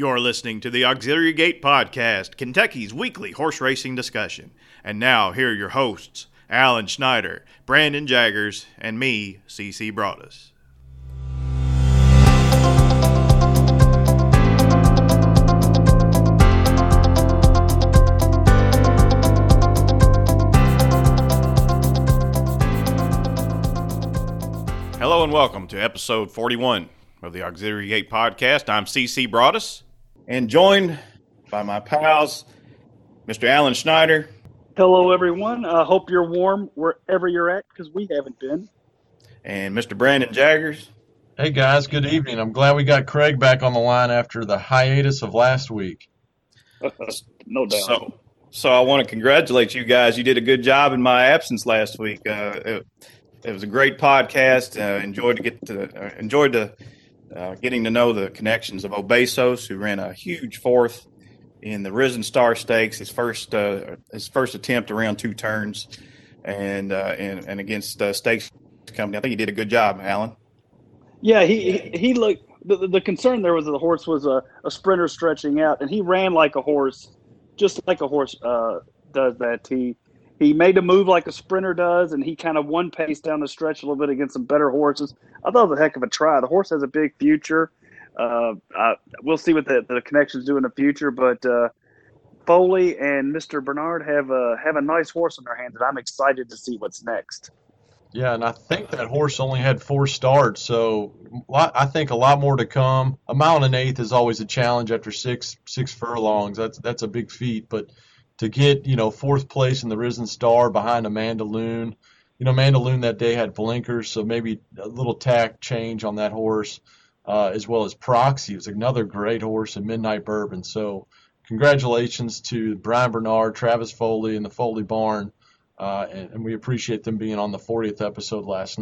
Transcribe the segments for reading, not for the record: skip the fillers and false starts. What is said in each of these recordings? You're listening to the Auxiliary Gate Podcast, Kentucky's weekly horse racing discussion. And now, here are your hosts, Alan Schneider, Brandon Jaggers, and me, CC Broadus. Hello and welcome to episode 41 of the Auxiliary Gate Podcast. I'm CC Broadus, and joined by my pals, Mr. Alan Schneider. Hello, everyone. I hope you're warm wherever you're at, because we haven't been. And Mr. Brandon Jaggers. Hey, guys. Good evening. I'm glad we got Craig back on the line after the hiatus of last week. No doubt. So I want to congratulate you guys. You did a good job in my absence last week. It was a great podcast. Enjoyed getting to know the connections of Obesos, who ran a huge fourth in the Risen Star Stakes, his first attempt around two turns, and against Stakes Company. I think he did a good job, Alan. Yeah, he looked. The concern there was that the horse was a sprinter stretching out, and he ran like a horse, just like a horse does that. He made a move like a sprinter does, and he kind of one pace down the stretch a little bit against some better horses. I thought it was a heck of a try. The horse has a big future. We'll see what the connections do in the future, but Foley and Mr. Bernard have a nice horse in their hands, and I'm excited to see what's next. Yeah, and I think that horse only had four starts, so I think a lot more to come. 1 1/8 is always a challenge after six furlongs. That's a big feat, but to get, fourth place in the Risen Star behind Amanda Loon. Amanda Loon that day had blinkers, so maybe a little tack change on that horse, as well as Proxy. It was another great horse in Midnight Bourbon. So congratulations to Brian Bernard, Travis Foley, and the Foley Barn, and we appreciate them being on the 40th episode last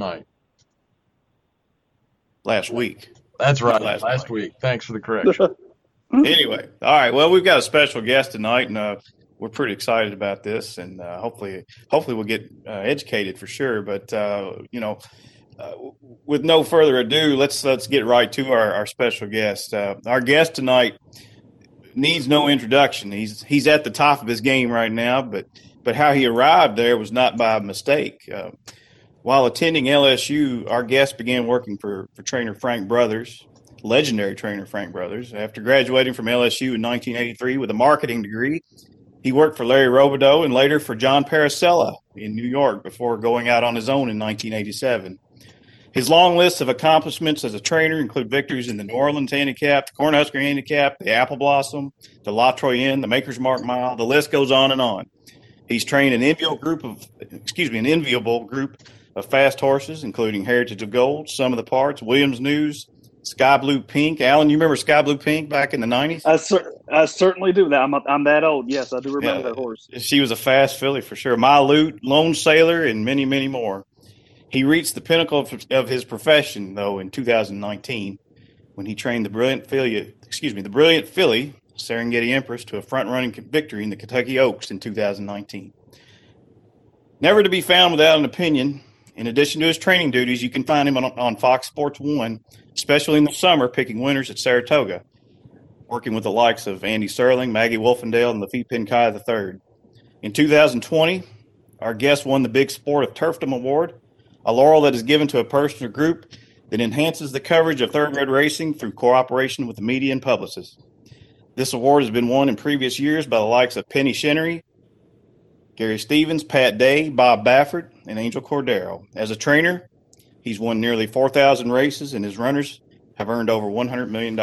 week. That's right, last week. Thanks for the correction. Anyway, all right, well, we've got a special guest tonight, and we're pretty excited about this, and hopefully we'll get educated for sure. But with no further ado, let's get right to our special guest. Our guest tonight needs no introduction. He's at the top of his game right now, but how he arrived there was not by mistake. While attending LSU, our guest began working for trainer Frank Brothers, legendary trainer Frank Brothers. After graduating from LSU in 1983 with a marketing degree, he worked for Larry Robodeau and later for John Paracella in New York before going out on his own in 1987. His long list of accomplishments as a trainer include victories in the New Orleans Handicap, the Cornhusker Handicap, the Apple Blossom, the La Troyenne, the Maker's Mark Mile. The list goes on and on. He's trained an enviable group of fast horses, including Heritage of Gold, Sum of the Parts, Williams News, Sky Blue Pink. Alan, you remember Sky Blue Pink back in the 90s? I certainly do. I'm that old. Yes, I do remember that horse. She was a fast filly for sure. My Loot, Lone Sailor, and many, many more. He reached the pinnacle of his profession, though, in 2019 when he trained the brilliant filly, Serengeti Empress, to a front-running victory in the Kentucky Oaks in 2019. Never to be found without an opinion, in addition to his training duties, you can find him on Fox Sports 1, especially in the summer, picking winners at Saratoga, working with the likes of Andy Serling, Maggie Wolfendale, and Lafitte Pinkai III. In 2020, our guest won the Big Sport of Turfdom Award, a laurel that is given to a person or group that enhances the coverage of thoroughbred racing through cooperation with the media and publicists. This award has been won in previous years by the likes of Penny Shinery, Gary Stevens, Pat Day, Bob Baffert, and Angel Cordero. As a trainer, he's won nearly 4,000 races, and his runners have earned over $100 million.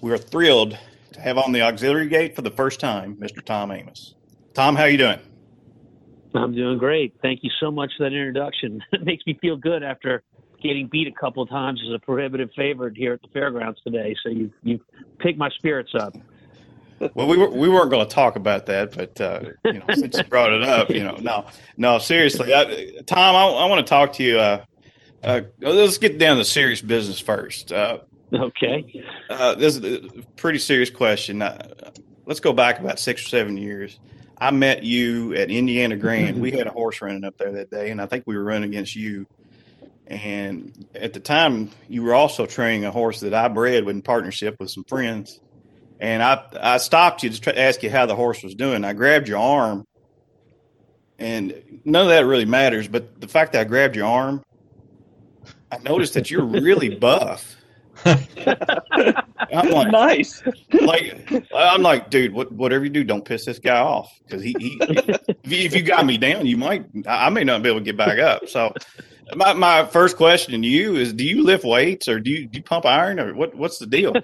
We are thrilled to have on the Auxiliary Gate for the first time, Mr. Tom Amoss. Tom, how you doing? I'm doing great. Thank you so much for that introduction. It makes me feel good after getting beat a couple of times as a prohibitive favorite here at the fairgrounds today. So you've picked my spirits up. Well, we weren't going to talk about that, but since you brought it up, no, seriously, Tom, I want to talk to you. Let's get down to serious business first. Okay. This is a pretty serious question. Let's go back about 6 or 7 years. I met you at Indiana Grand. We had a horse running up there that day, and I think we were running against you. And at the time, you were also training a horse that I bred in partnership with some friends. And I stopped you to try to ask you how the horse was doing. I grabbed your arm, and none of that really matters, but the fact that I grabbed your arm, I noticed that you're really buff. I'm like, nice. I'm like, dude, whatever you do, don't piss this guy off, because he if you got me down, I may not be able to get back up. So my first question to you is, do you lift weights, or do you pump iron, or what's the deal?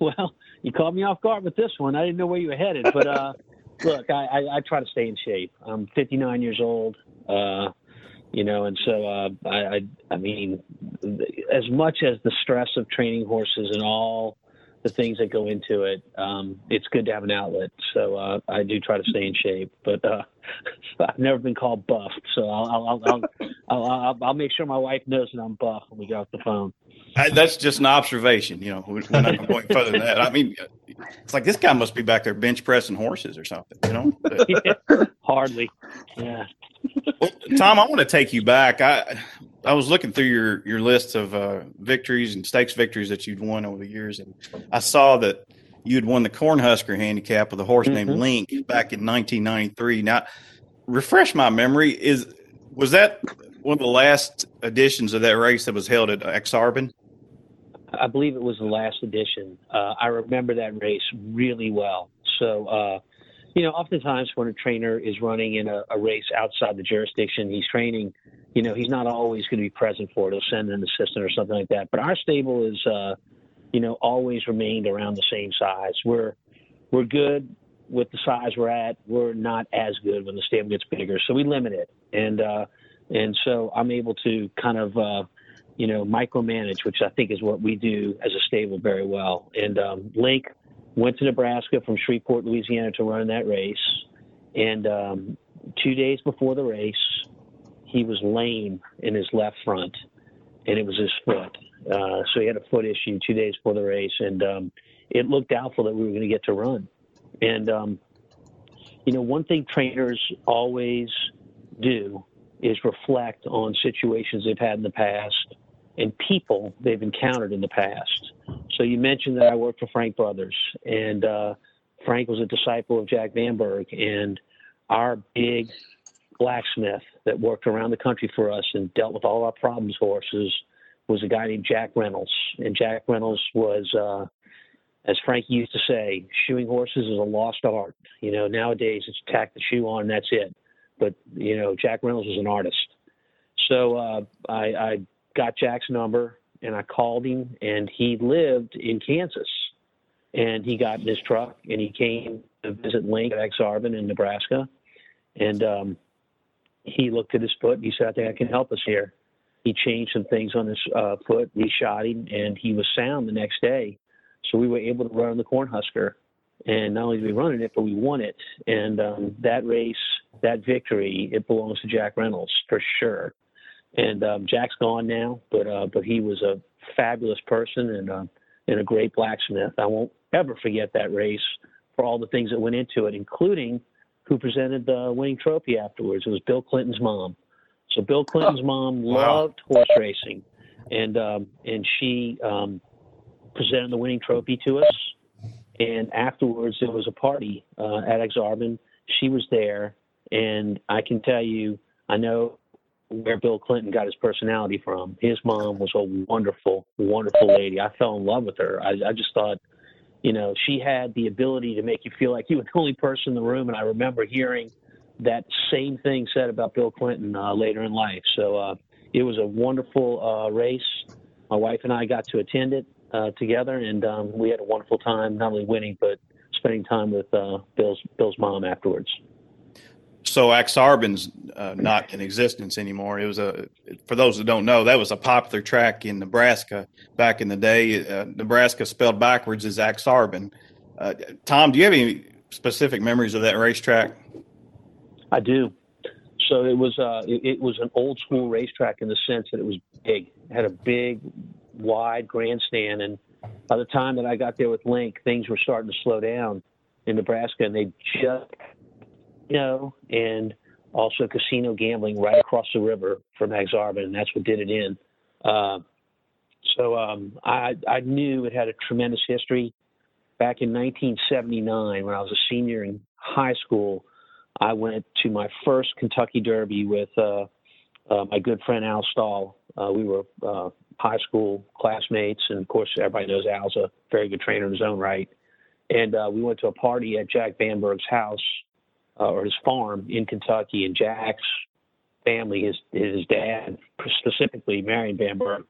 Well, you caught me off guard with this one. I didn't know where you were headed, but look, I try to stay in shape. I'm 59 years old. I mean, as much as the stress of training horses and all the things that go into it, it's good to have an outlet. So I do try to stay in shape, but I've never been called buff. So I'll make sure my wife knows that I'm buff when we get off the phone. That's just an observation. You know, we're not going further than that. I mean, it's like this guy must be back there bench pressing horses or something, you know? Yeah, hardly. Yeah. Well, Tom, I want to take you back. I was looking through your list of victories and stakes victories that you'd won over the years, and I saw that you'd won the Cornhusker Handicap with a horse named Link back in 1993. Now, refresh my memory. Was that one of the last editions of that race that was held at Ak-Sar-Ben? I believe it was the last edition. I remember that race really well. So, oftentimes when a trainer is running in a race outside the jurisdiction he's training, he's not always going to be present for it. He'll send an assistant or something like that. But our stable is, always remained around the same size. We're good with the size we're at. We're not as good when the stable gets bigger, so we limit it. And so I'm able to kind of, micromanage, which I think is what we do as a stable very well. And Link went to Nebraska from Shreveport, Louisiana, to run that race. And 2 days before the race, he was lame in his left front, and it was his foot. So he had a foot issue 2 days before the race, and it looked doubtful that we were going to get to run. And, one thing trainers always do is reflect on situations they've had in the past and people they've encountered in the past. So you mentioned that I worked for Frank Brothers, and Frank was a disciple of Jack Vanberg, and our big blacksmith that worked around the country for us and dealt with all our problems horses was a guy named Jack Reynolds. And Jack Reynolds was, as Frank used to say, shoeing horses is a lost art. Nowadays it's tack the shoe on and that's it. But, Jack Reynolds was an artist. So I got Jack's number, and I called him, and he lived in Kansas. And he got in his truck, and he came to visit Link at Ak-Sar-Ben in Nebraska. And he looked at his foot, and he said, I think I can help us here. He changed some things on his foot. We shot him, and he was sound the next day. So we were able to run the Cornhusker. And not only did we run it, but we won it. And that race, that victory, it belongs to Jack Reynolds for sure. And Jack's gone now, but he was a fabulous person and a great blacksmith. I won't ever forget that race for all the things that went into it, including who presented the winning trophy afterwards. It was Bill Clinton's mom. So Bill Clinton's mom loved horse racing, and she presented the winning trophy to us. And afterwards, there was a party at Ak-Sar-Ben. She was there, and I can tell you, I know where Bill Clinton got his personality from. His mom was a wonderful, wonderful lady. I fell in love with her. I just thought, she had the ability to make you feel like you were the only person in the room, and I remember hearing that same thing said about Bill Clinton later in life. So it was a wonderful race. My wife and I got to attend it together, and we had a wonderful time, not only winning, but spending time with Bill's mom afterwards. So Ak-Sar-Ben's not in existence anymore. It was for those that don't know, that was a popular track in Nebraska back in the day. Nebraska spelled backwards is Ak-Sar-Ben. Tom, do you have any specific memories of that racetrack? I do. So it was it was an old school racetrack in the sense that it was big. It had a big, wide grandstand, and by the time that I got there with Link, things were starting to slow down in Nebraska, and they just and also casino gambling right across the river from Ak-Sar-Ben, and that's what did it in. So I knew it had a tremendous history. Back in 1979, when I was a senior in high school, I went to my first Kentucky Derby with my good friend Al Stahl. We were high school classmates, and of course, everybody knows Al's a very good trainer in his own right. And we went to a party at Jack Bamberg's house, or his farm in Kentucky, and Jack's family, his dad, specifically Marion Bamberg,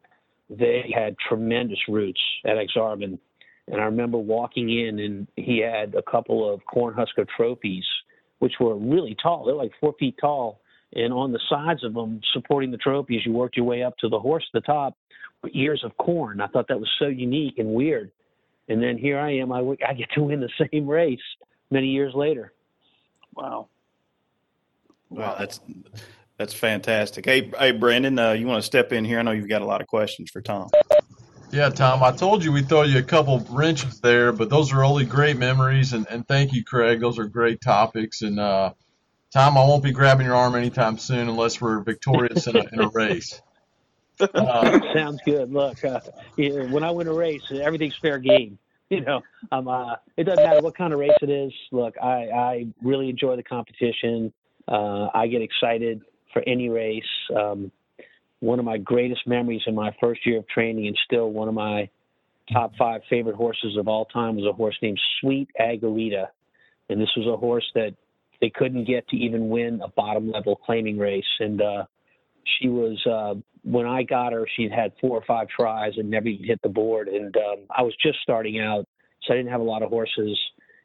they had tremendous roots at Ak-Sar-Ben. And I remember walking in, and he had a couple of Cornhusker trophies, which were really tall. They're like 4 feet tall. And on the sides of them, supporting the trophies, you worked your way up to the horse at the top, with ears of corn. I thought that was so unique and weird. And then here I am. I get to win the same race many years later. Wow, that's fantastic. Hey, Brandon, you want to step in here? I know you've got a lot of questions for Tom. Yeah, Tom, I told you we'd throw you a couple wrenches there, but those are only great memories, and thank you, Craig. Those are great topics. And, Tom, I won't be grabbing your arm anytime soon unless we're victorious in a race. Sounds good. Look, when I win a race, everything's fair game. You know, it doesn't matter what kind of race it is. Look, I really enjoy the competition. I get excited for any race. One of my greatest memories in my first year of training, and still one of my top five favorite horses of all time, was a horse named Sweet Aguarita. And this was a horse that they couldn't get to even win a bottom level claiming race. And she was, when I got her, she'd had 4 or 5 tries and never even hit the board. And I was just starting out, so I didn't have a lot of horses.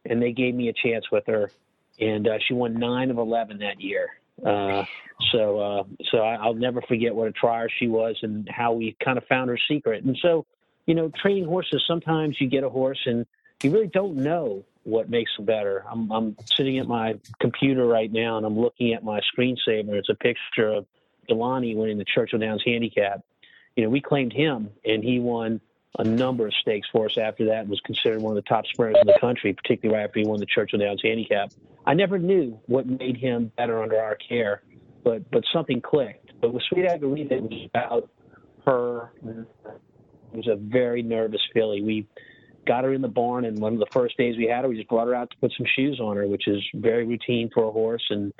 And they gave me a chance with her. And she won 9 of 11 that year. So I'll never forget what a trier she was and how we kind of found her secret. And so, you know, training horses, sometimes you get a horse and you really don't know what makes them better. I'm sitting at my computer right now and I'm looking at my screensaver. It's a picture of Delaney winning the Churchill Downs Handicap. You know, we claimed him and he won a number of stakes for us after that and was considered one of the top sprinters in the country, particularly right after he won the Churchill Downs Handicap. I never knew what made him better under our care, but something clicked. But with Sweet Aguarita, it was about her. It was a very nervous filly. We got her in the barn, and one of the first days we had her, we just brought her out to put some shoes on her, which is very routine for a horse, and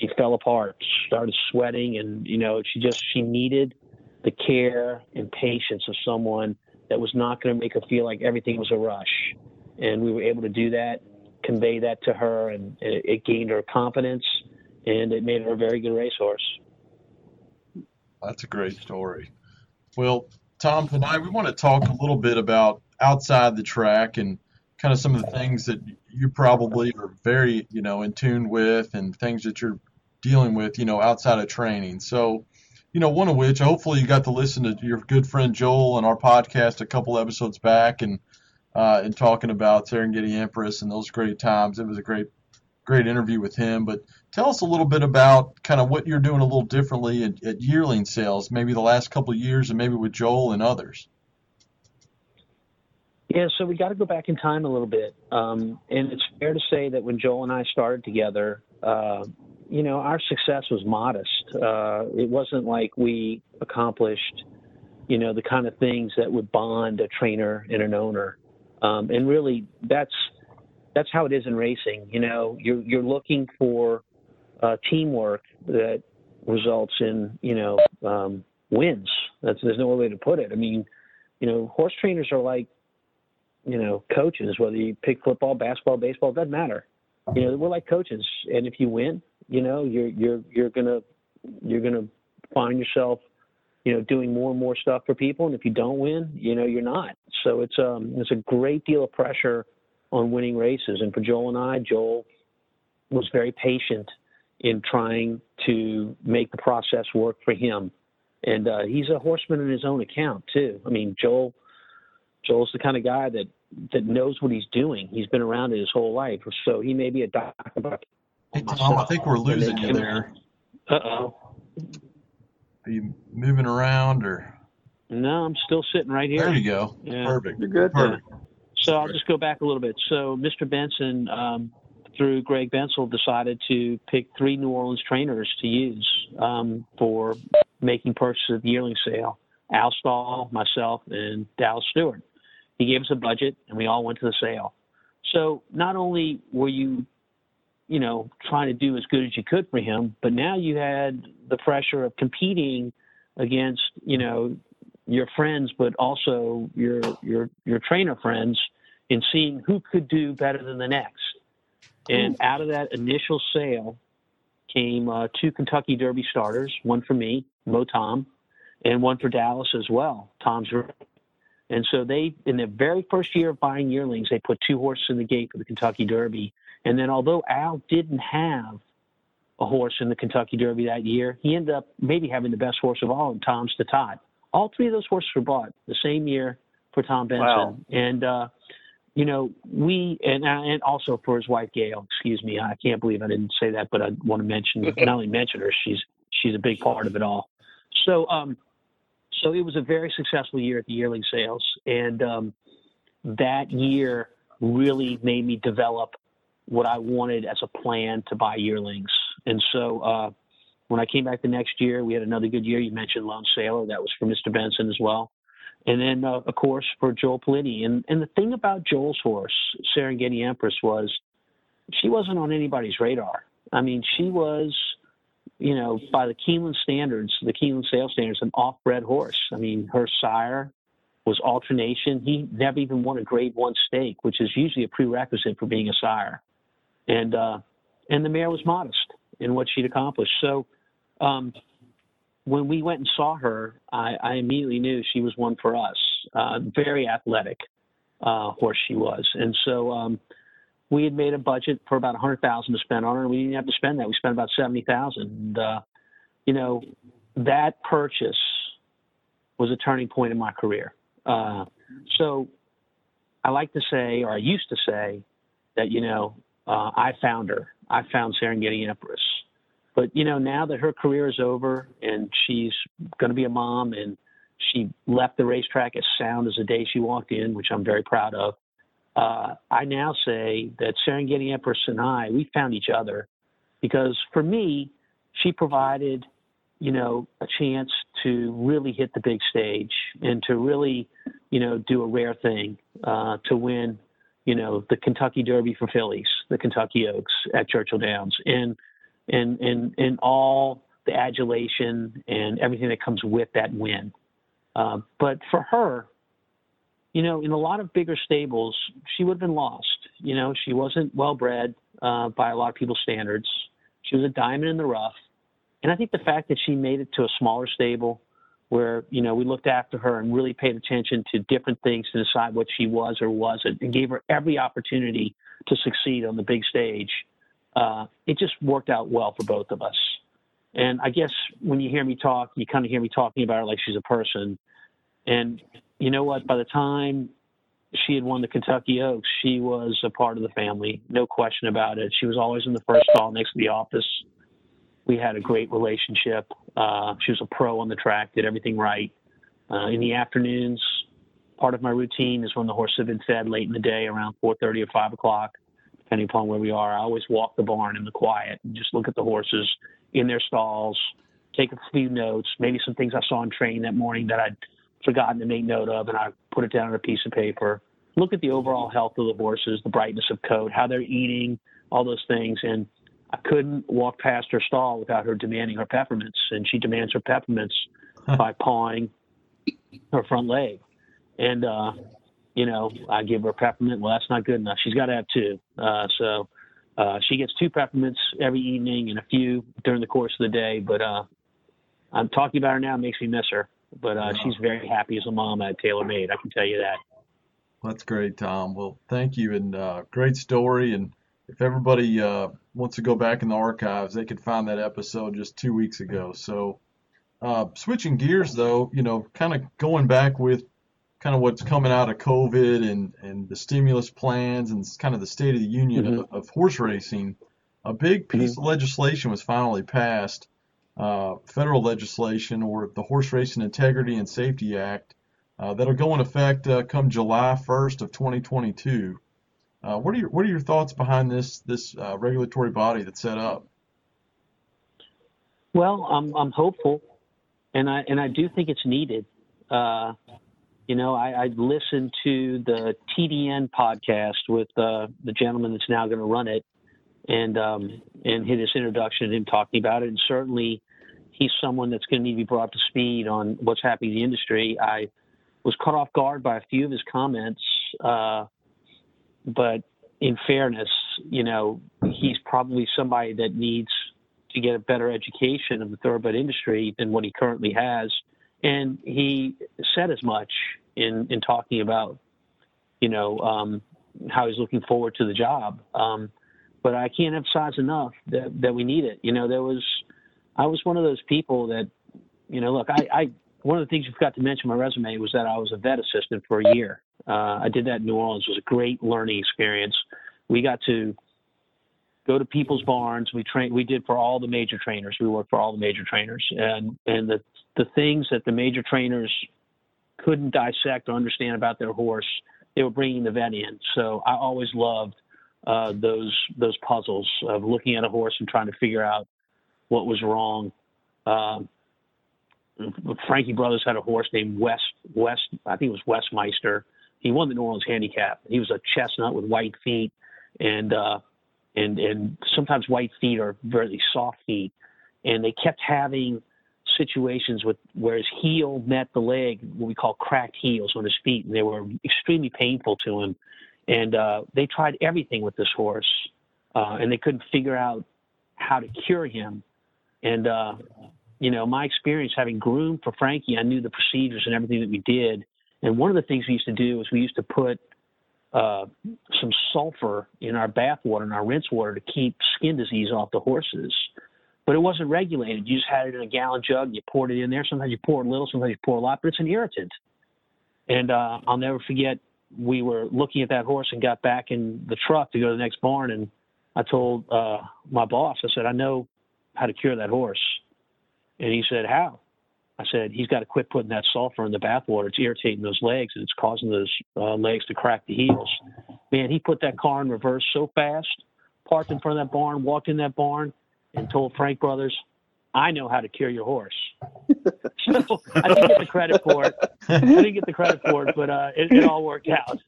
she fell apart, started sweating, and, you know, she needed the care and patience of someone that was not going to make her feel like everything was a rush. And we were able to do that, convey that to her, and it gained her confidence, and it made her a very good racehorse. That's a great story. Well, Tom, tonight we want to talk a little bit about outside the track and kind of some of the things that you probably are very, you know, in tune with and things that you're dealing with, you know, outside of training. So, you know, one of which, hopefully you got to listen to your good friend Joel on our podcast a couple episodes back and talking about Serengeti Empress and those great times. It was a great interview with him. But tell us a little bit about kind of what you're doing a little differently at yearling sales, maybe the last couple of years and maybe with Joel and others. Yeah, so we got to go back in time a little bit. And it's fair to say that when Joel and I started together, you know, our success was modest. It wasn't like we accomplished, you know, the kind of things that would bond a trainer and an owner. And really, that's how it is in racing. You know, you're looking for teamwork that results in, you know, wins. There's no other way to put it. I mean, you know, horse trainers are like, you know, coaches, whether you pick football, basketball, baseball, it doesn't matter. You know, we're like coaches, and if you win, you know, you're gonna find yourself, you know, doing more and more stuff for people. And if you don't win, you know, you're not. So it's a great deal of pressure on winning races. And for Joel and I, Joel was very patient in trying to make the process work for him. And he's a horseman in his own account too. I mean, Joel's the kind of guy that knows what he's doing. He's been around it his whole life, so he may be a doctor. Hey, Tom, I think we're losing you there. Uh-oh. Are you moving around or? No, I'm still sitting right here. There you go. Yeah. Perfect. You're good. Perfect. Yeah. So I'll just go back a little bit. So Mr. Benson, through Greg Bensel, decided to pick 3 New Orleans trainers to use for making purchases of the yearling sale: Al Stahl, myself, and Dallas Stewart. He gave us a budget, and we all went to the sale. So not only were you, you know, trying to do as good as you could for him, but now you had the pressure of competing against, you know, your friends, but also your trainer friends, and seeing who could do better than the next. And out of that initial sale came two Kentucky Derby starters, one for me, Mo Tom, and one for Dallas as well, Tom's. And so they, in their very first year of buying yearlings, they put two horses in the gate for the Kentucky Derby. And then although Al didn't have a horse in the Kentucky Derby that year, he ended up maybe having the best horse of all in Tom's to Todd. All three of those horses were bought the same year for Tom Benson. Wow. And, you know, and also for his wife, Gail, excuse me. I can't believe I didn't say that, but I want to mention, not only mention her, she's a big part of it all. So, so it was a very successful year at the yearling sales. And that year really made me develop what I wanted as a plan to buy yearlings. And so when I came back the next year, we had another good year. You mentioned Lone Sailor. That was for Mr. Benson as well. And then, of course, for Joel Politi. And the thing about Joel's horse, Serengeti Empress, was she wasn't on anybody's radar. I mean, she was, you know, by the Keeneland standards, the Keeneland sale standards, an off-bred horse. I mean, her sire was Alternation. He never even won a grade one stake, which is usually a prerequisite for being a sire. And the mare was modest in what she'd accomplished. So when we went and saw her, I immediately knew she was one for us. Very athletic horse she was. And so we had made a budget for about $100,000 to spend on her. We didn't have to spend that. We spent about $70,000. And, you know, that purchase was a turning point in my career. So I like to say, or I used to say, that, you know, I found her. I found Serengeti Empress. But, you know, now that her career is over and she's going to be a mom, and she left the racetrack as sound as the day she walked in, which I'm very proud of, I now say that Serengeti Empress and I, we found each other, because for me, she provided, you know, a chance to really hit the big stage and to really, you know, do a rare thing, to win, you know, the Kentucky Derby for fillies, the Kentucky Oaks at Churchill Downs, and all the adulation and everything that comes with that win. But for her, you know, in a lot of bigger stables, she would have been lost. You know, she wasn't well-bred by a lot of people's standards. She was a diamond in the rough. And I think the fact that she made it to a smaller stable where, you know, we looked after her and really paid attention to different things to decide what she was or wasn't, and gave her every opportunity to succeed on the big stage, it just worked out well for both of us. And I guess when you hear me talk, you kind of hear me talking about her like she's a person. And you know what? By the time she had won the Kentucky Oaks, she was a part of the family, no question about it. She was always in the first stall next to the office. We had a great relationship. She was a pro on the track, did everything right. In the afternoons, part of my routine is when the horses have been fed late in the day, around 4:30 or 5 o'clock, depending upon where we are. I always walk the barn in the quiet and just look at the horses in their stalls, take a few notes, maybe some things I saw in training that morning that I'd forgotten to make note of, and I put it down on a piece of paper. Look at the overall health of the horses, the brightness of coat, how they're eating, all those things. And I couldn't walk past her stall without her demanding her peppermints, and she demands her peppermints by pawing her front leg. And, you know, I give her a peppermint. Well, that's not good enough. She's got to have two. So she gets two peppermints every evening and a few during the course of the day. But I'm talking about her now. It makes me miss her. But she's very happy as a mom at TaylorMade. I can tell you that. That's great, Tom. Well, thank you. And great story. And if everybody wants to go back in the archives, they could find that episode just 2 weeks ago. So switching gears, though, you know, kind of going back with kind of what's coming out of COVID and the stimulus plans and kind of the state of the union of horse racing, a big piece of legislation was finally passed, federal legislation, or the Horse Racing Integrity and Safety Act, that'll go in effect come July 1st of 2022. What are your thoughts behind this regulatory body that's set up? Well, I'm hopeful, and I do think it's needed. you know, I listened to the TDN podcast with the gentleman that's now going to run it, and hit his introduction and him talking about it. And certainly he's someone that's going to need to be brought up to speed on what's happening in the industry. I was caught off guard by a few of his comments, but in fairness, you know, he's probably somebody that needs to get a better education of the thoroughbred industry than what he currently has. And he said as much in talking about, you know, how he's looking forward to the job. But I can't emphasize enough that we need it. You know, I was one of those people that, you know, look, I one of the things you forgot to mention in my resume was that I was a vet assistant for a year. I did that in New Orleans. It was a great learning experience. We got to go to people's barns. We did for all the major trainers. We worked for all the major trainers, and the things that the major trainers couldn't dissect or understand about their horse, they were bringing the vet in. So I always loved those puzzles of looking at a horse and trying to figure out what was wrong. Frankie Brothers had a horse named West, I think it was Westmeister. He won the New Orleans Handicap. He was a chestnut with white feet, and sometimes white feet are very soft feet. And they kept having situations with where his heel met the leg, what we call cracked heels on his feet, and they were extremely painful to him. And they tried everything with this horse, and they couldn't figure out how to cure him. And, you know, my experience having groomed for Frankie, I knew the procedures and everything that we did. And one of the things we used to do is we used to put some sulfur in our bath water and our rinse water to keep skin disease off the horses. But it wasn't regulated. You just had it in a gallon jug and you poured it in there. Sometimes you pour a little, sometimes you pour a lot, but it's an irritant. And I'll never forget, we were looking at that horse and got back in the truck to go to the next barn. And I told my boss, I said, I know how to cure that horse. And he said, how? I said, he's got to quit putting that sulfur in the bathwater. It's irritating those legs, and it's causing those legs to crack the heels. Man, he put that car in reverse so fast, parked in front of that barn, walked in that barn, and told Frank Brothers, I know how to cure your horse. So I didn't get the credit for it. But it all worked out.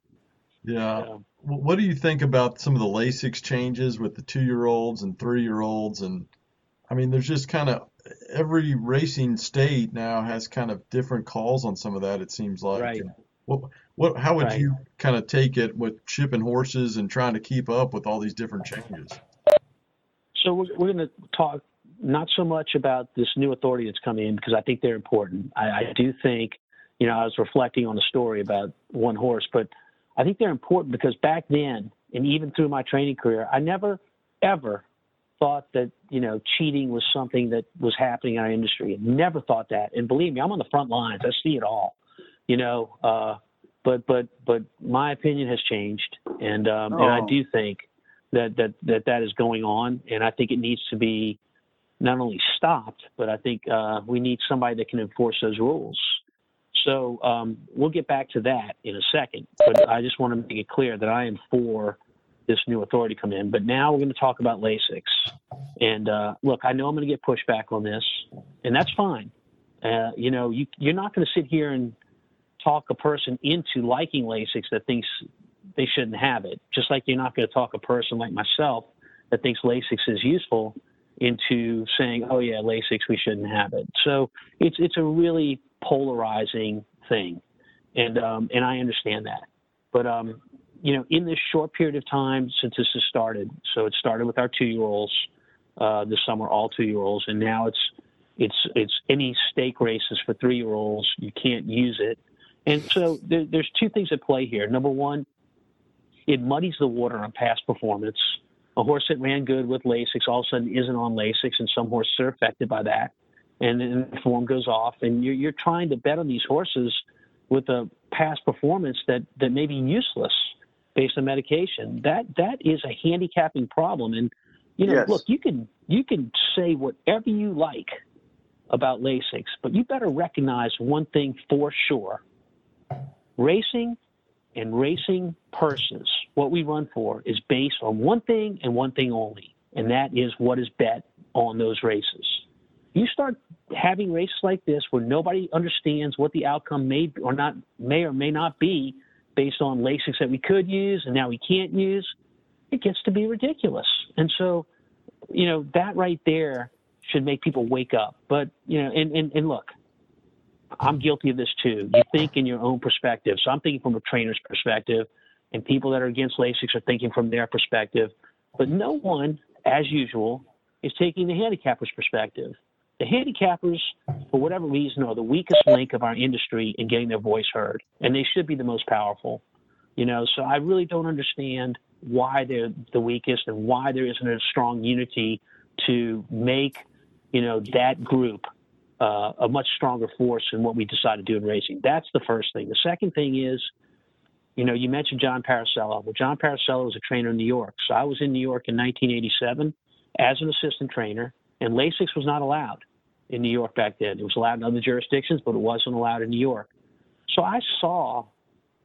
Yeah. What do you think about some of the LASIK changes with the 2-year-olds and 3-year-olds? And I mean, there's just kind of every racing state now has kind of different calls on some of that, it seems like. Right. How would you kind of take it with shipping horses and trying to keep up with all these different changes? So we're going to talk not so much about this new authority that's coming in, because I think they're important. I do think, you know, I was reflecting on a story about one horse, but I think they're important because back then, and even through my training career, I never, ever thought that, you know, cheating was something that was happening in our industry. I never thought that. And believe me, I'm on the front lines. I see it all, you know, but my opinion has changed. And, and I do think that is going on. And I think it needs to be not only stopped, but I think we need somebody that can enforce those rules. So we'll get back to that in a second. But I just want to make it clear that I am for this new authority come in. But now we're going to talk about LASIKs. And look, I know I'm going to get pushback on this, and that's fine. You know, you're not going to sit here and talk a person into liking LASIKs that thinks they shouldn't have it. Just like you're not going to talk a person like myself that thinks LASIKs is useful into saying, oh yeah, LASIKs, we shouldn't have it. So it's a really polarizing thing. And I understand that, but, you know, in this short period of time since this has started, so it started with our 2-year-olds, this summer, all 2-year-olds. And now it's any stake races for 3-year-olds, you can't use it. And so there's two things at play here. Number one, it muddies the water on past performance. A horse that ran good with LASIKs all of a sudden isn't on LASIKs, and some horses are affected by that. And then the form goes off, and you're trying to bet on these horses with a past performance that may be useless based on medication. That is a handicapping problem. And, you know, yes. Look, you can say whatever you like about LASIKs, but you better recognize one thing for sure. Racing and racing purses, what we run for, is based on one thing and one thing only, and that is what is bet on those races. You start having races like this where nobody understands what the outcome may or may not be based on LASIKs that we could use and now we can't use, it gets to be ridiculous. And so, you know, that right there should make people wake up. But, you know, and look, I'm guilty of this too. You think in your own perspective. So I'm thinking from a trainer's perspective, and people that are against LASIKs are thinking from their perspective. But no one, as usual, is taking the handicapper's perspective. The handicappers, for whatever reason, are the weakest link of our industry in getting their voice heard, and they should be the most powerful. You know, so I really don't understand why they're the weakest and why there isn't a strong unity to make, you know, that group a much stronger force in what we decide to do in racing. That's the first thing. The second thing is, you know, you mentioned John Paracello. Well, John Paracello was a trainer in New York. So I was in New York in 1987 as an assistant trainer, and LASIKs was not allowed in New York back then. It was allowed in other jurisdictions, but it wasn't allowed in New York. So I saw,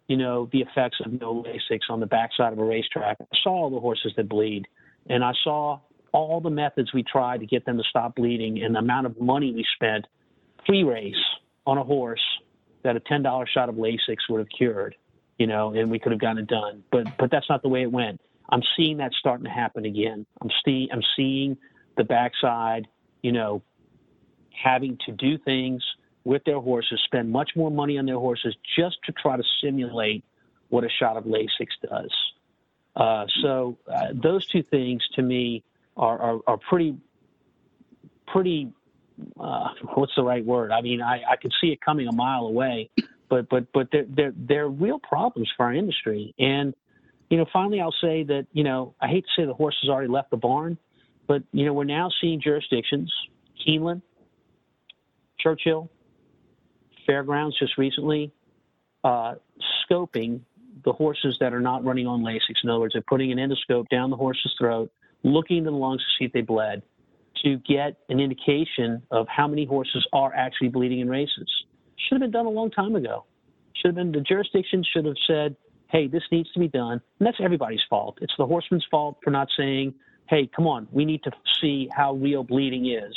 you know, the effects of no LASIKs on the backside of a racetrack. I saw all the horses that bleed, and I saw all the methods we tried to get them to stop bleeding and the amount of money we spent pre-race on a horse that a $10 shot of LASIKs would have cured. You know, and we could have gotten it done, but that's not the way it went. I'm seeing that starting to happen again. I'm seeing the backside, you know, having to do things with their horses, spend much more money on their horses just to try to simulate what a shot of LASIKs does. So those two things to me are pretty. What's the right word? I mean, I could see it coming a mile away. But they're real problems for our industry. And, you know, finally, I'll say that, you know, I hate to say the horse has already left the barn, but, you know, we're now seeing jurisdictions, Keeneland, Churchill, Fairgrounds just recently, scoping the horses that are not running on LASIKs. In other words, they're putting an endoscope down the horse's throat, looking into the lungs to see if they bled, to get an indication of how many horses are actually bleeding in races. Should have been done a long time ago. Should have been, the jurisdiction should have said, hey, this needs to be done. And that's everybody's fault. It's the horseman's fault for not saying, hey, come on, we need to see how real bleeding is.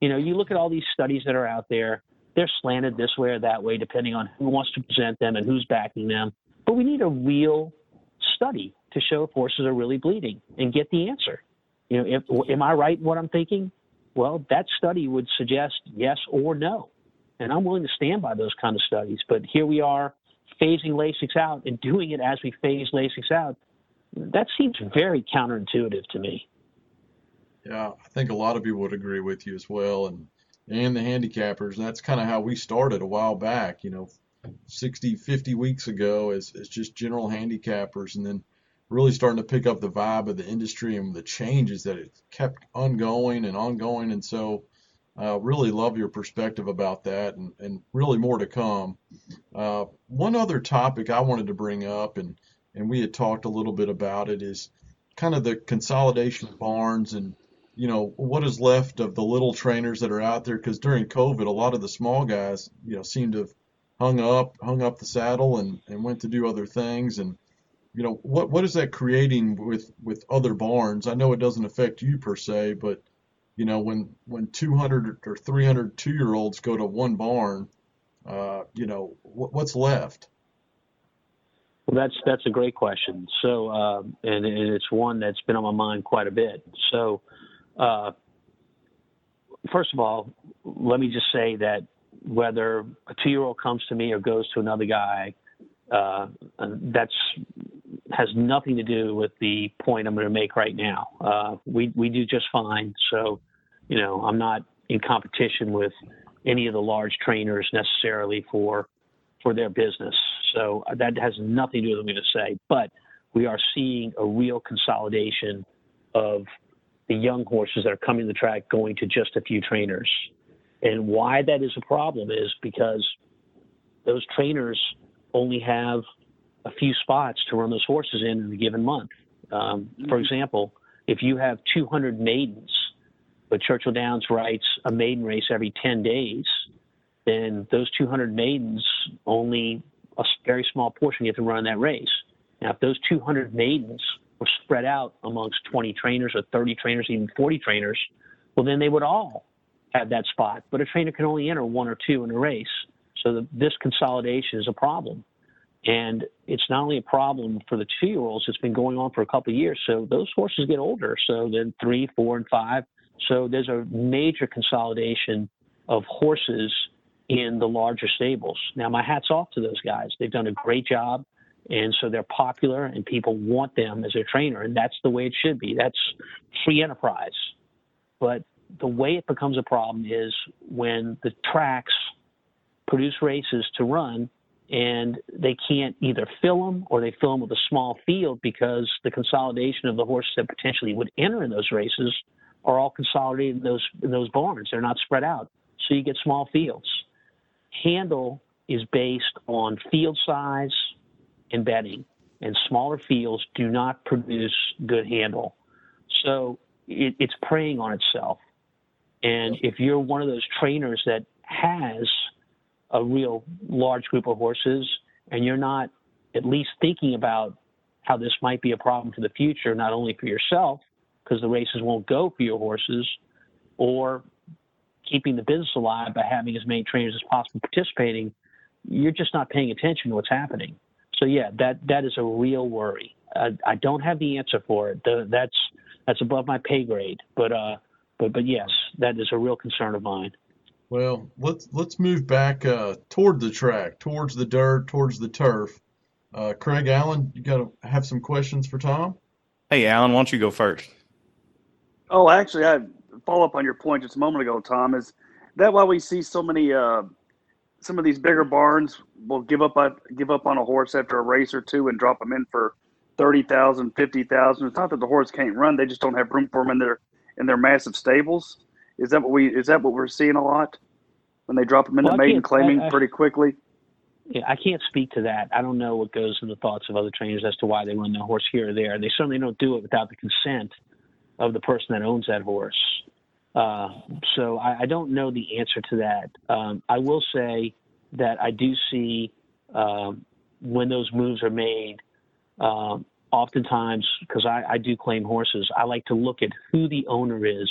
You know, you look at all these studies that are out there, they're slanted this way or that way, depending on who wants to present them and who's backing them. But we need a real study to show if horses are really bleeding and get the answer. You know, am I right in what I'm thinking? Well, that study would suggest yes or no. And I'm willing to stand by those kind of studies. But here we are phasing LASIKs out and doing it as we phase LASIKs out. That seems very counterintuitive to me. Yeah, I think a lot of people would agree with you as well. And the handicappers, and that's kind of how we started a while back, you know, 60, 50 weeks ago as just general handicappers. And then really starting to pick up the vibe of the industry and the changes that it kept ongoing. And so really love your perspective about that, and really more to come. One other topic I wanted to bring up, and we had talked a little bit about it, is kind of the consolidation of barns and, you know, what is left of the little trainers that are out there. Because during COVID, a lot of the small guys, you know, seemed to have hung up the saddle and went to do other things. And, you know, what is that creating with other barns? I know it doesn't affect you per se, but you know, when 200 or 300 two-year-olds go to one barn, you know, what's left? Well, that's a great question. So, and it's one that's been on my mind quite a bit. So, first of all, let me just say that whether a two-year-old comes to me or goes to another guy, that's has nothing to do with the point I'm going to make right now. We do just fine. So, you know, I'm not in competition with any of the large trainers necessarily for their business. So that has nothing to do with what I'm going to say, but we are seeing a real consolidation of the young horses that are coming to the track, going to just a few trainers. And why that is a problem is because those trainers only have a few spots to run those horses in a given month. For example, if you have 200 maidens, but Churchill Downs writes a maiden race every 10 days, then those 200 maidens, only a very small portion get to run that race. Now, if those 200 maidens were spread out amongst 20 trainers or 30 trainers, even 40 trainers, well, then they would all at that spot. But a trainer can only enter one or two in a race. So this consolidation is a problem. And it's not only a problem for the 2-year-olds, it's been going on for a couple of years. So those horses get older. So then 3, 4, and 5. So there's a major consolidation of horses in the larger stables. Now, my hat's off to those guys. They've done a great job. And so they're popular and people want them as their trainer. And that's the way it should be. That's free enterprise. But the way it becomes a problem is when the tracks produce races to run and they can't either fill them or they fill them with a small field because the consolidation of the horses that potentially would enter in those races are all consolidated in those barns. They're not spread out. So you get small fields. Handle is based on field size and bedding, and smaller fields do not produce good handle. So it's preying on itself. And if you're one of those trainers that has a real large group of horses and you're not at least thinking about how this might be a problem for the future, not only for yourself, because the races won't go for your horses, or keeping the business alive by having as many trainers as possible participating, you're just not paying attention to what's happening. So yeah, that is a real worry. I don't have the answer for it. That's above my pay grade. But yes, that is a real concern of mine. Well, let's move back toward the track, towards the dirt, towards the turf. Craig Allen, you gotta have some questions for Tom. Hey, Allen, why don't you go first? Oh, actually, I follow up on your point just a moment ago, Tom. Is that why we see so many? Some of these bigger barns will give up on a horse after a race or two and drop them in for $30,000, $50,000. It's not that the horse can't run; they just don't have room for them in their massive stables. Is that what we're seeing a lot when they drop them into maiden claiming pretty quickly? Yeah, I can't speak to that. I don't know what goes in the thoughts of other trainers as to why they run their horse here or there. They certainly don't do it without the consent of the person that owns that horse. So I don't know the answer to that. I will say that I do see when those moves are made, oftentimes, because I do claim horses, I like to look at who the owner is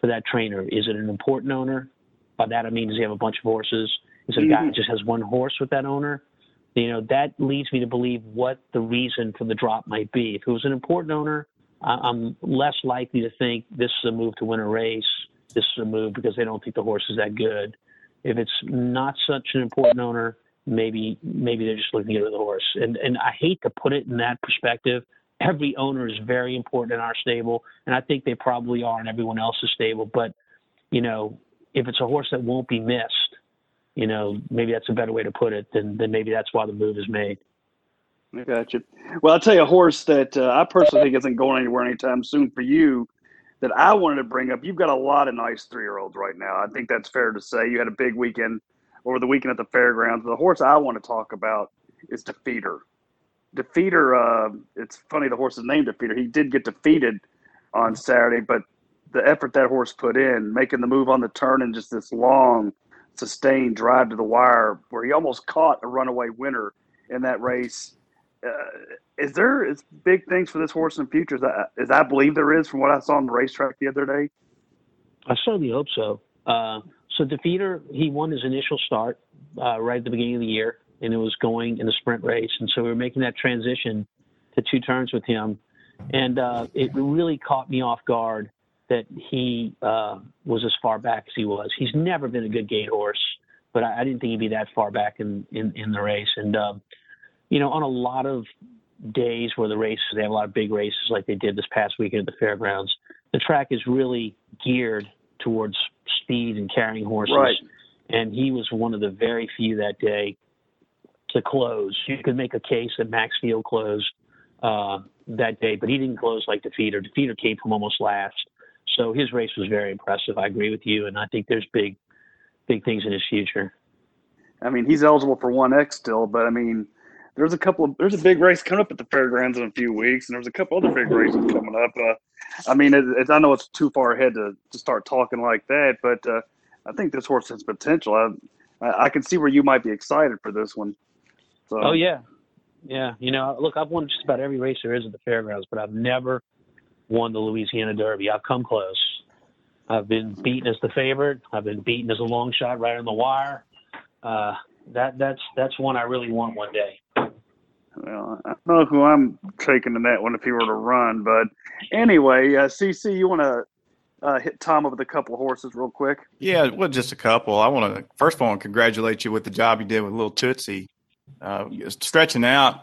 for that trainer. Is it an important owner? By that I mean, does he have a bunch of horses? Is it a guy that just has one horse with that owner? You know, that leads me to believe what the reason for the drop might be. If it was an important owner, I'm less likely to think this is a move to win a race. This is a move because they don't think the horse is that good. If it's not such an important owner, maybe they're just looking to get rid of the horse. And I hate to put it in that perspective. Every owner is very important in our stable, and I think they probably are in everyone else's stable. But, you know, if it's a horse that won't be missed, you know, maybe that's a better way to put it than maybe that's why the move is made. I got you. Well, I'll tell you a horse that I personally think isn't going anywhere anytime soon for you that I wanted to bring up. You've got a lot of nice 3-year-olds right now. I think that's fair to say. You had a big weekend over the weekend at the fairgrounds. The horse I want to talk about is Defeater. Defeater, it's funny the horse is named Defeater. He did get defeated on Saturday, but the effort that horse put in, making the move on the turn and just this long, sustained drive to the wire where he almost caught a runaway winner in that race. Is there big things for this horse in the future as I believe there is from what I saw on the racetrack the other day? I certainly hope so. So Defeater, he won his initial start right at the beginning of the year, and it was going in a sprint race. And so we were making that transition to two turns with him. And it really caught me off guard that he was as far back as he was. He's never been a good gate horse, but I didn't think he'd be that far back in the race. And, you know, on a lot of days where they have a lot of big races like they did this past weekend at the fairgrounds, the track is really geared towards speed and carrying horses. Right. And he was one of the very few that day to close. You could make a case that Max Field closed that day, but he didn't close like Defeater. Defeater came from almost last. So his race was very impressive. I agree with you. And I think there's big things in his future. I mean, he's eligible for 1X still, but I mean, there's a big race coming up at the fairgrounds in a few weeks, and there's a couple other big races coming up. I mean, I know it's too far ahead to start talking like that, but I think this horse has potential. I can see where you might be excited for this one. So. Oh, yeah. Yeah. You know, look, I've won just about every race there is at the fairgrounds, but I've never won the Louisiana Derby. I've come close. I've been beaten as the favorite. I've been beaten as a long shot right on the wire. That's one I really want one day. Well, I don't know who I'm taking in that one if he were to run, but anyway, CC, you want to hit Tom up with a couple of horses real quick? Yeah, well, just a couple. I want to first of all congratulate you with the job you did with Little Tootsie, stretching out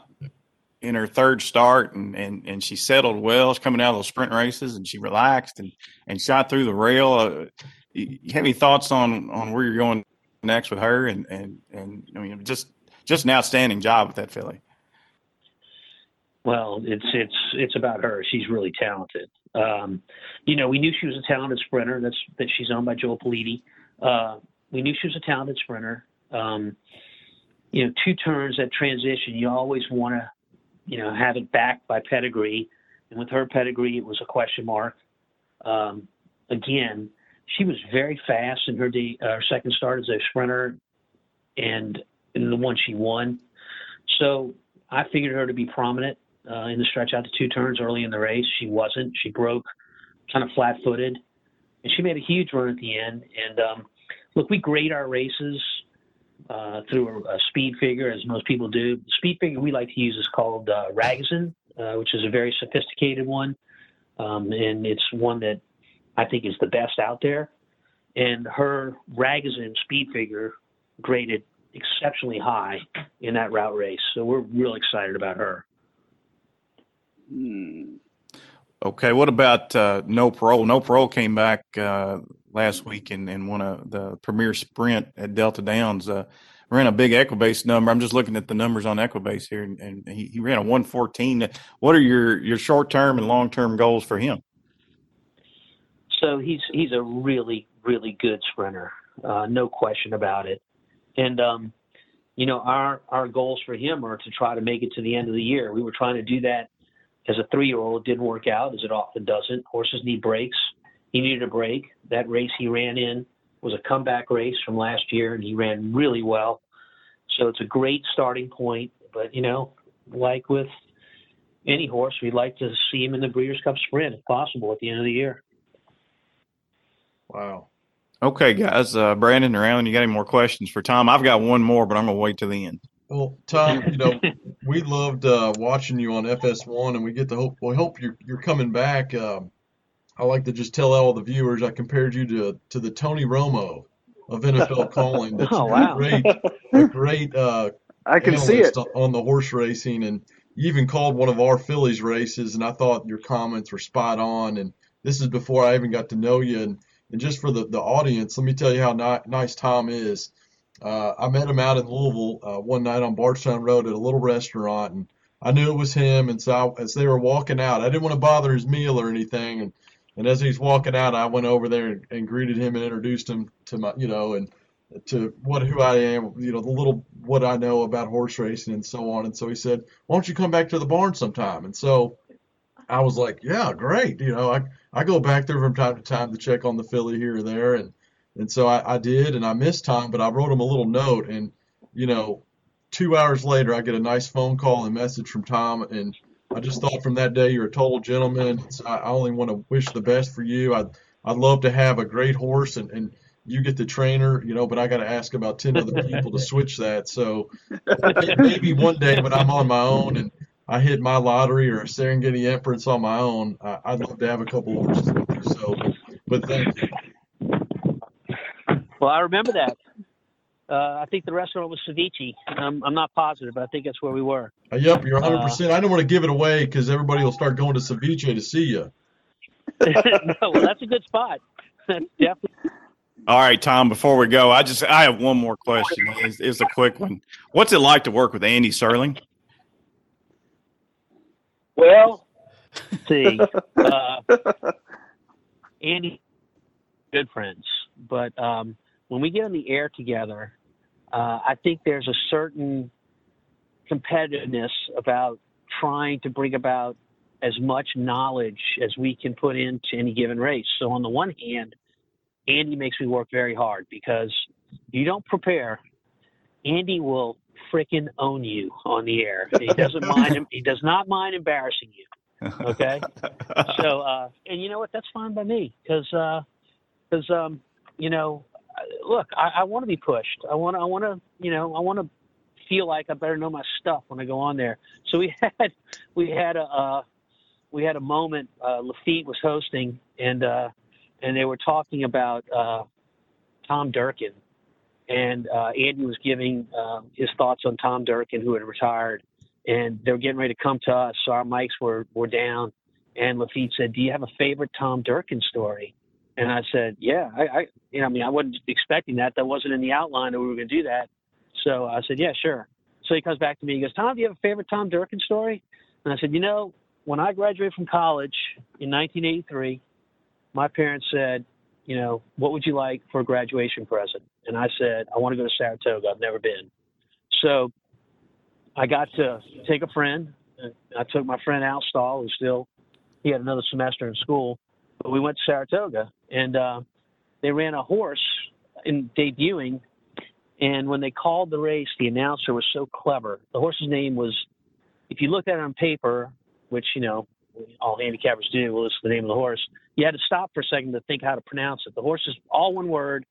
in her third start, and she settled well. She's coming out of those sprint races, and she relaxed and shot through the rail. You have any thoughts on where you're going next with her? And I mean, just an outstanding job with that filly. Well, it's about her. She's really talented. We knew she was a talented sprinter. That she's owned by Joel Politi. We knew she was a talented sprinter. Two turns at transition, you always want to, have it backed by pedigree. And with her pedigree, it was a question mark. Again, she was very fast in her second start as a sprinter and in the one she won. So I figured her to be prominent in the stretch out to two turns early in the race. She wasn't. She broke kind of flat-footed. And she made a huge run at the end. And, look, we grade our races through a speed figure, as most people do. The speed figure we like to use is called Ragazin, which is a very sophisticated one. And it's one that I think is the best out there. And her Ragazin speed figure graded exceptionally high in that route race. So we're real excited about her. Okay. What about No Parole? No Parole came back last week and won the premier sprint at Delta Downs. Ran a big Equibase number. I'm just looking at the numbers on Equibase here, and he ran a 114. What are your short-term and long-term goals for him? So he's a really, really good sprinter, no question about it. And, our goals for him are to try to make it to the end of the year. We were trying to do that as a 3-year-old. It didn't work out, as it often doesn't. Horses need breaks. He needed a break. That race he ran in was a comeback race from last year, and he ran really well. So it's a great starting point. But, like with any horse, we'd like to see him in the Breeders' Cup Sprint, if possible, at the end of the year. Wow. Okay, guys. Brandon or Alan, you got any more questions for Tom? I've got one more, but I'm going to wait till the end. Well, Tom, we loved watching you on FS1, and we hope you're coming back. I like to just tell all the viewers I compared you to the Tony Romo of NFL calling. That's a great I can see it on the horse racing, and you even called one of our Phillies races, and I thought your comments were spot on. And this is before I even got to know you, and just for the audience, let me tell you how nice Tom is. I met him out in Louisville one night on Bardstown Road at a little restaurant, and I knew it was him. And so as they were walking out, I didn't want to bother his meal or anything. And as he's walking out, I went over there and greeted him and introduced him to my, and to who I am, the little what I know about horse racing and so on. And so he said, "Why don't you come back to the barn sometime?" And so I was like, "Yeah, great." I go back there from time to time to check on the filly here or there, and so I did, and I missed Tom, but I wrote him a little note, and 2 hours later I get a nice phone call and message from Tom, and I just thought from that day you're a total gentleman. So I only want to wish the best for you. I'd love to have a great horse, and you get the trainer, but I got to ask about 10 other people to switch that. So maybe one day when I'm on my own and I hit my lottery or a Serengeti Empress on my own, I'd love to have a couple of horses with you. So, but thank you. Well, I remember that. I think the restaurant was Ceviche. I'm not positive, but I think that's where we were. Yep, you're 100%. I don't want to give it away because everybody will start going to Ceviche to see you. Well, that's a good spot. That's definitely. All right, Tom, before we go, I have one more question. It's a quick one. What's it like to work with Andy Serling? Well, let's see, Andy, good friends, but when we get on the air together, I think there's a certain competitiveness about trying to bring about as much knowledge as we can put into any given race. So on the one hand, Andy makes me work very hard because you don't prepare. Andy will freaking own you on the air. He doesn't mind him. He does not mind embarrassing you. Okay. So, and you know what? That's fine by me because because you know, look, I want to be pushed. I want to, you know, I want to feel like I better know my stuff when I go on there. So we had a moment. Lafitte was hosting, and they were talking about Tom Durkin, and Andy was giving his thoughts on Tom Durkin, who had retired, and they were getting ready to come to us. So our mics were down, and Lafitte said, "Do you have a favorite Tom Durkin story?" And I said, "Yeah, I wasn't expecting that. That wasn't in the outline that we were going to do that." So I said, "Yeah, sure." So he comes back to me and goes, "Tom, do you have a favorite Tom Durkin story?" And I said, "You know, when I graduated from college in 1983, my parents said, you know, what would you like for a graduation present?" And I said, "I want to go to Saratoga. I've never been." So I got to take a friend. I took my friend Al Stahl, he had another semester in school, but we went to Saratoga, and they ran a horse in debuting. And when they called the race, the announcer was so clever. The horse's name was, if you looked at it on paper, which, you know, all handicappers do, well, it's the name of the horse. You had to stop for a second to think how to pronounce it. The horse is all one word,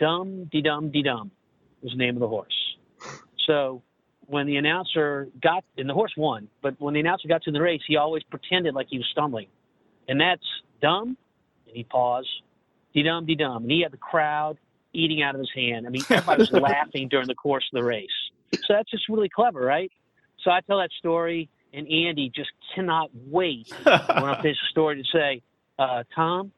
dum-de-dum-de-dum was the name of the horse. So when the announcer got, and the horse won, but when the announcer got to the race, he always pretended like he was stumbling. And that's dumb, and he paused, de-dum-de-dum. And he had the crowd eating out of his hand. I mean, everybody was laughing during the course of the race. So that's just really clever, right? So I tell that story, and Andy just cannot wait when I finish the story to say, Tom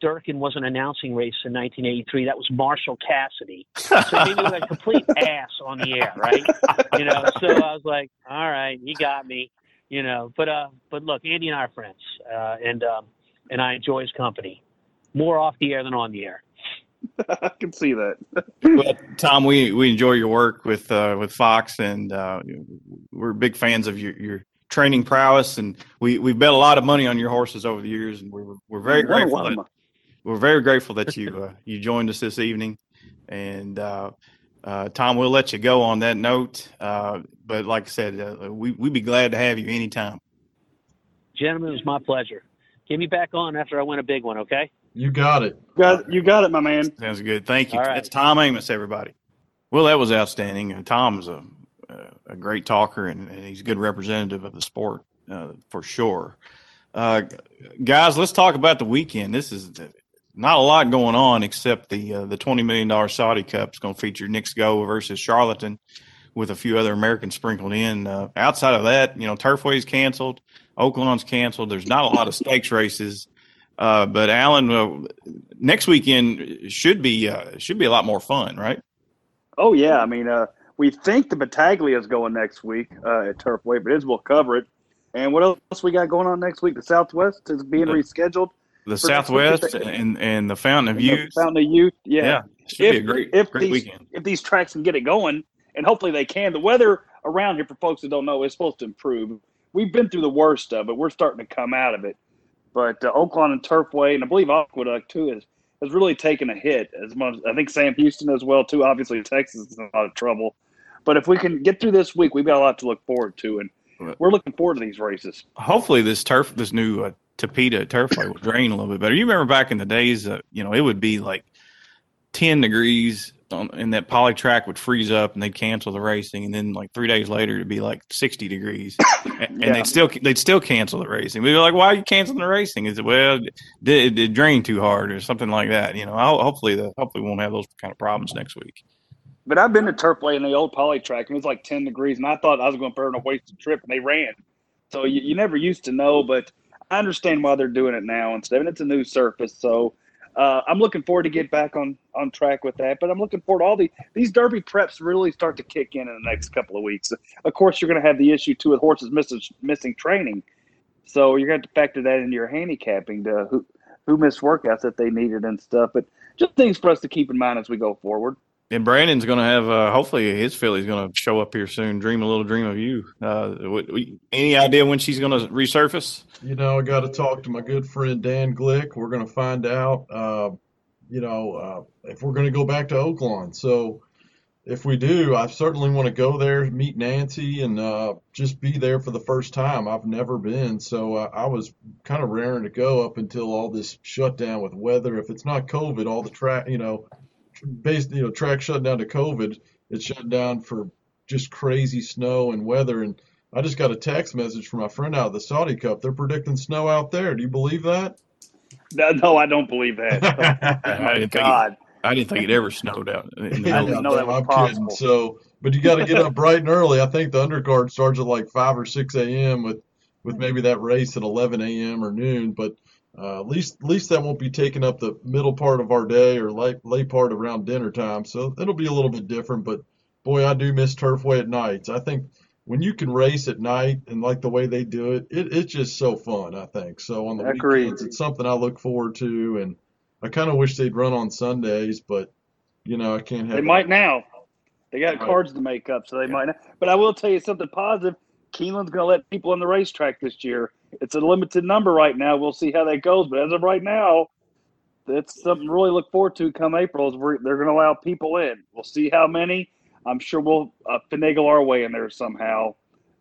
Durkin wasn't announcing race in 1983. That was Marshall Cassidy. So he was a complete ass on the air, right? You know, so I was like, all right, you got me, you know. But look, Andy and I are friends, and I enjoy his company. More off the air than on the air. I can see that. Well, Tom, we enjoy your work with Fox, and we're big fans of your training prowess, and we bet a lot of money on your horses over the years, and we're very grateful. We're very grateful that you joined us this evening, and Tom, we'll let you go on that note. But like I said, we'd be glad to have you anytime. Gentlemen, it was my pleasure. Get me back on after I win a big one, okay? You got it. You got it, my man. Sounds good. Thank you. Right. That's Tom Amoss, everybody. Well, that was outstanding. And Tom's a great talker, and he's a good representative of the sport for sure. Guys, let's talk about the weekend. This is not a lot going on except the $20 million Saudi Cup is going to feature Knicks Go versus Charlatan, with a few other Americans sprinkled in. Outside of that, you know, Turfway's canceled, Oaklawn's canceled. There's not a lot of stakes races. But Alan, next weekend should be a lot more fun, right? Oh yeah, I mean, we think the Battaglia is going next week at Turfway, but we'll cover it. And what else we got going on next week? The Southwest is being rescheduled. The Southwest and the Fountain of Youth. Fountain of Youth, yeah. Should be a great weekend if these tracks can get it going, and hopefully they can. The weather around here, for folks that don't know, is supposed to improve. We've been through the worst of it. We're starting to come out of it. But Oaklawn and Turfway, and I believe Aqueduct, too, has really taken a hit. As much, I think Sam Houston as well, too. Obviously, Texas is in a lot of trouble. But if we can get through this week, we've got a lot to look forward to, and we're looking forward to these races. Hopefully, this new Tapeta Turfway will drain a little bit better. You remember back in the days, you know, it would be like 10 degrees, and that poly track would freeze up, and they'd cancel the racing, and then like 3 days later it'd be like 60 degrees, and they'd still cancel the racing. We'd be like, "Why are you canceling the racing?" Is it it drained too hard or something like that? You know, hopefully we won't have those kind of problems next week. But I've been to Turfway in the old poly track, and it was like 10 degrees, and I thought I was going to burn a wasted trip, and they ran. So you never used to know, but I understand why they're doing it now instead. And it's a new surface, so. I'm looking forward to get back on track with that, but I'm looking forward to all these Derby preps really start to kick in the next couple of weeks. Of course, you're going to have the issue, too, with horses missing training. So you're going to have to factor that into your handicapping, to who missed workouts that they needed and stuff. But just things for us to keep in mind as we go forward. And Brandon's going to have hopefully his filly's going to show up here soon, Dream a Little Dream of You. Any idea when she's going to resurface? You know, I got to talk to my good friend Dan Glick. We're going to find out, if we're going to go back to Oaklawn. So If we do, I certainly want to go there, meet Nancy, and just be there for the first time. I've never been, so I was kind of raring to go up until all this shutdown with weather. If it's not COVID, all the track, track shut down to COVID. It's shut down for just crazy snow and weather. And I just got a text message from my friend out of the Saudi Cup. They're predicting snow out there. Do you believe that? No, I don't believe that. My God. I didn't think it ever snowed out. I didn't know that was possible. So, but you got to get up bright and early. I think the undercard starts at like 5 or 6 a.m. with maybe that race at 11 a.m. or noon. But at least that won't be taking up the middle part of our day or late part around dinner time. So it'll be a little bit different. But, boy, I do miss Turfway at nights. I think when you can race at night and like the way they do it, it's just so fun, I think. So on the weekends, it's something I look forward to, and I kind of wish they'd run on Sundays, but, I can't have – They might now. They got cards to make up, so they might not. But I will tell you something positive. Keeneland's going to let people on the racetrack this year. It's a limited number right now. We'll see how that goes. But as of right now, that's something to really look forward to come April. They're going to allow people in. We'll see how many. I'm sure we'll finagle our way in there somehow.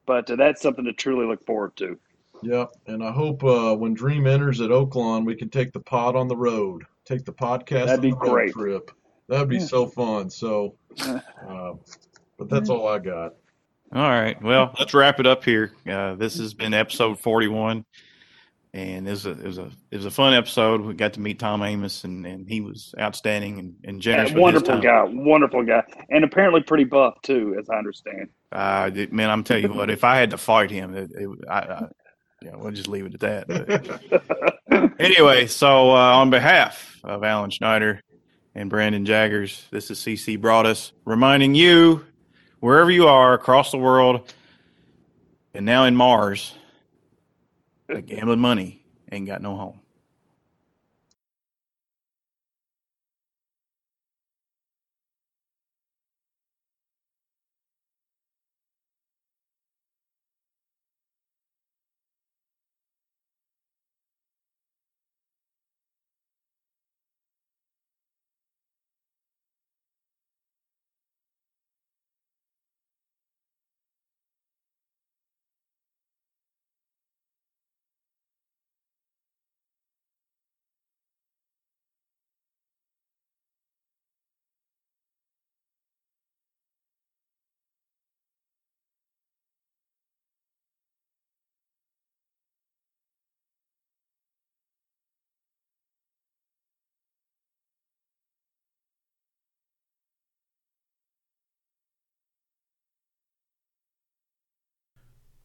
But that's something to truly look forward to. Yeah, and I hope when Dream enters at Oaklawn, we can take the pod on the road. Take the podcast on the road trip. That'd be so fun. So, but that's all I got. All right. Well, let's wrap it up here. This has been episode 41, and it was a fun episode. We got to meet Tom Amoss, and he was outstanding and generous. Yeah, wonderful guy, and apparently pretty buff too, as I understand. Man, I'm telling you what. If I had to fight him, we'll just leave it at that. But anyway, so on behalf of Alan Schneider and Brandon Jaggers, this is CC Broadus reminding you, wherever you are across the world and now in Mars, the gambling money ain't got no home.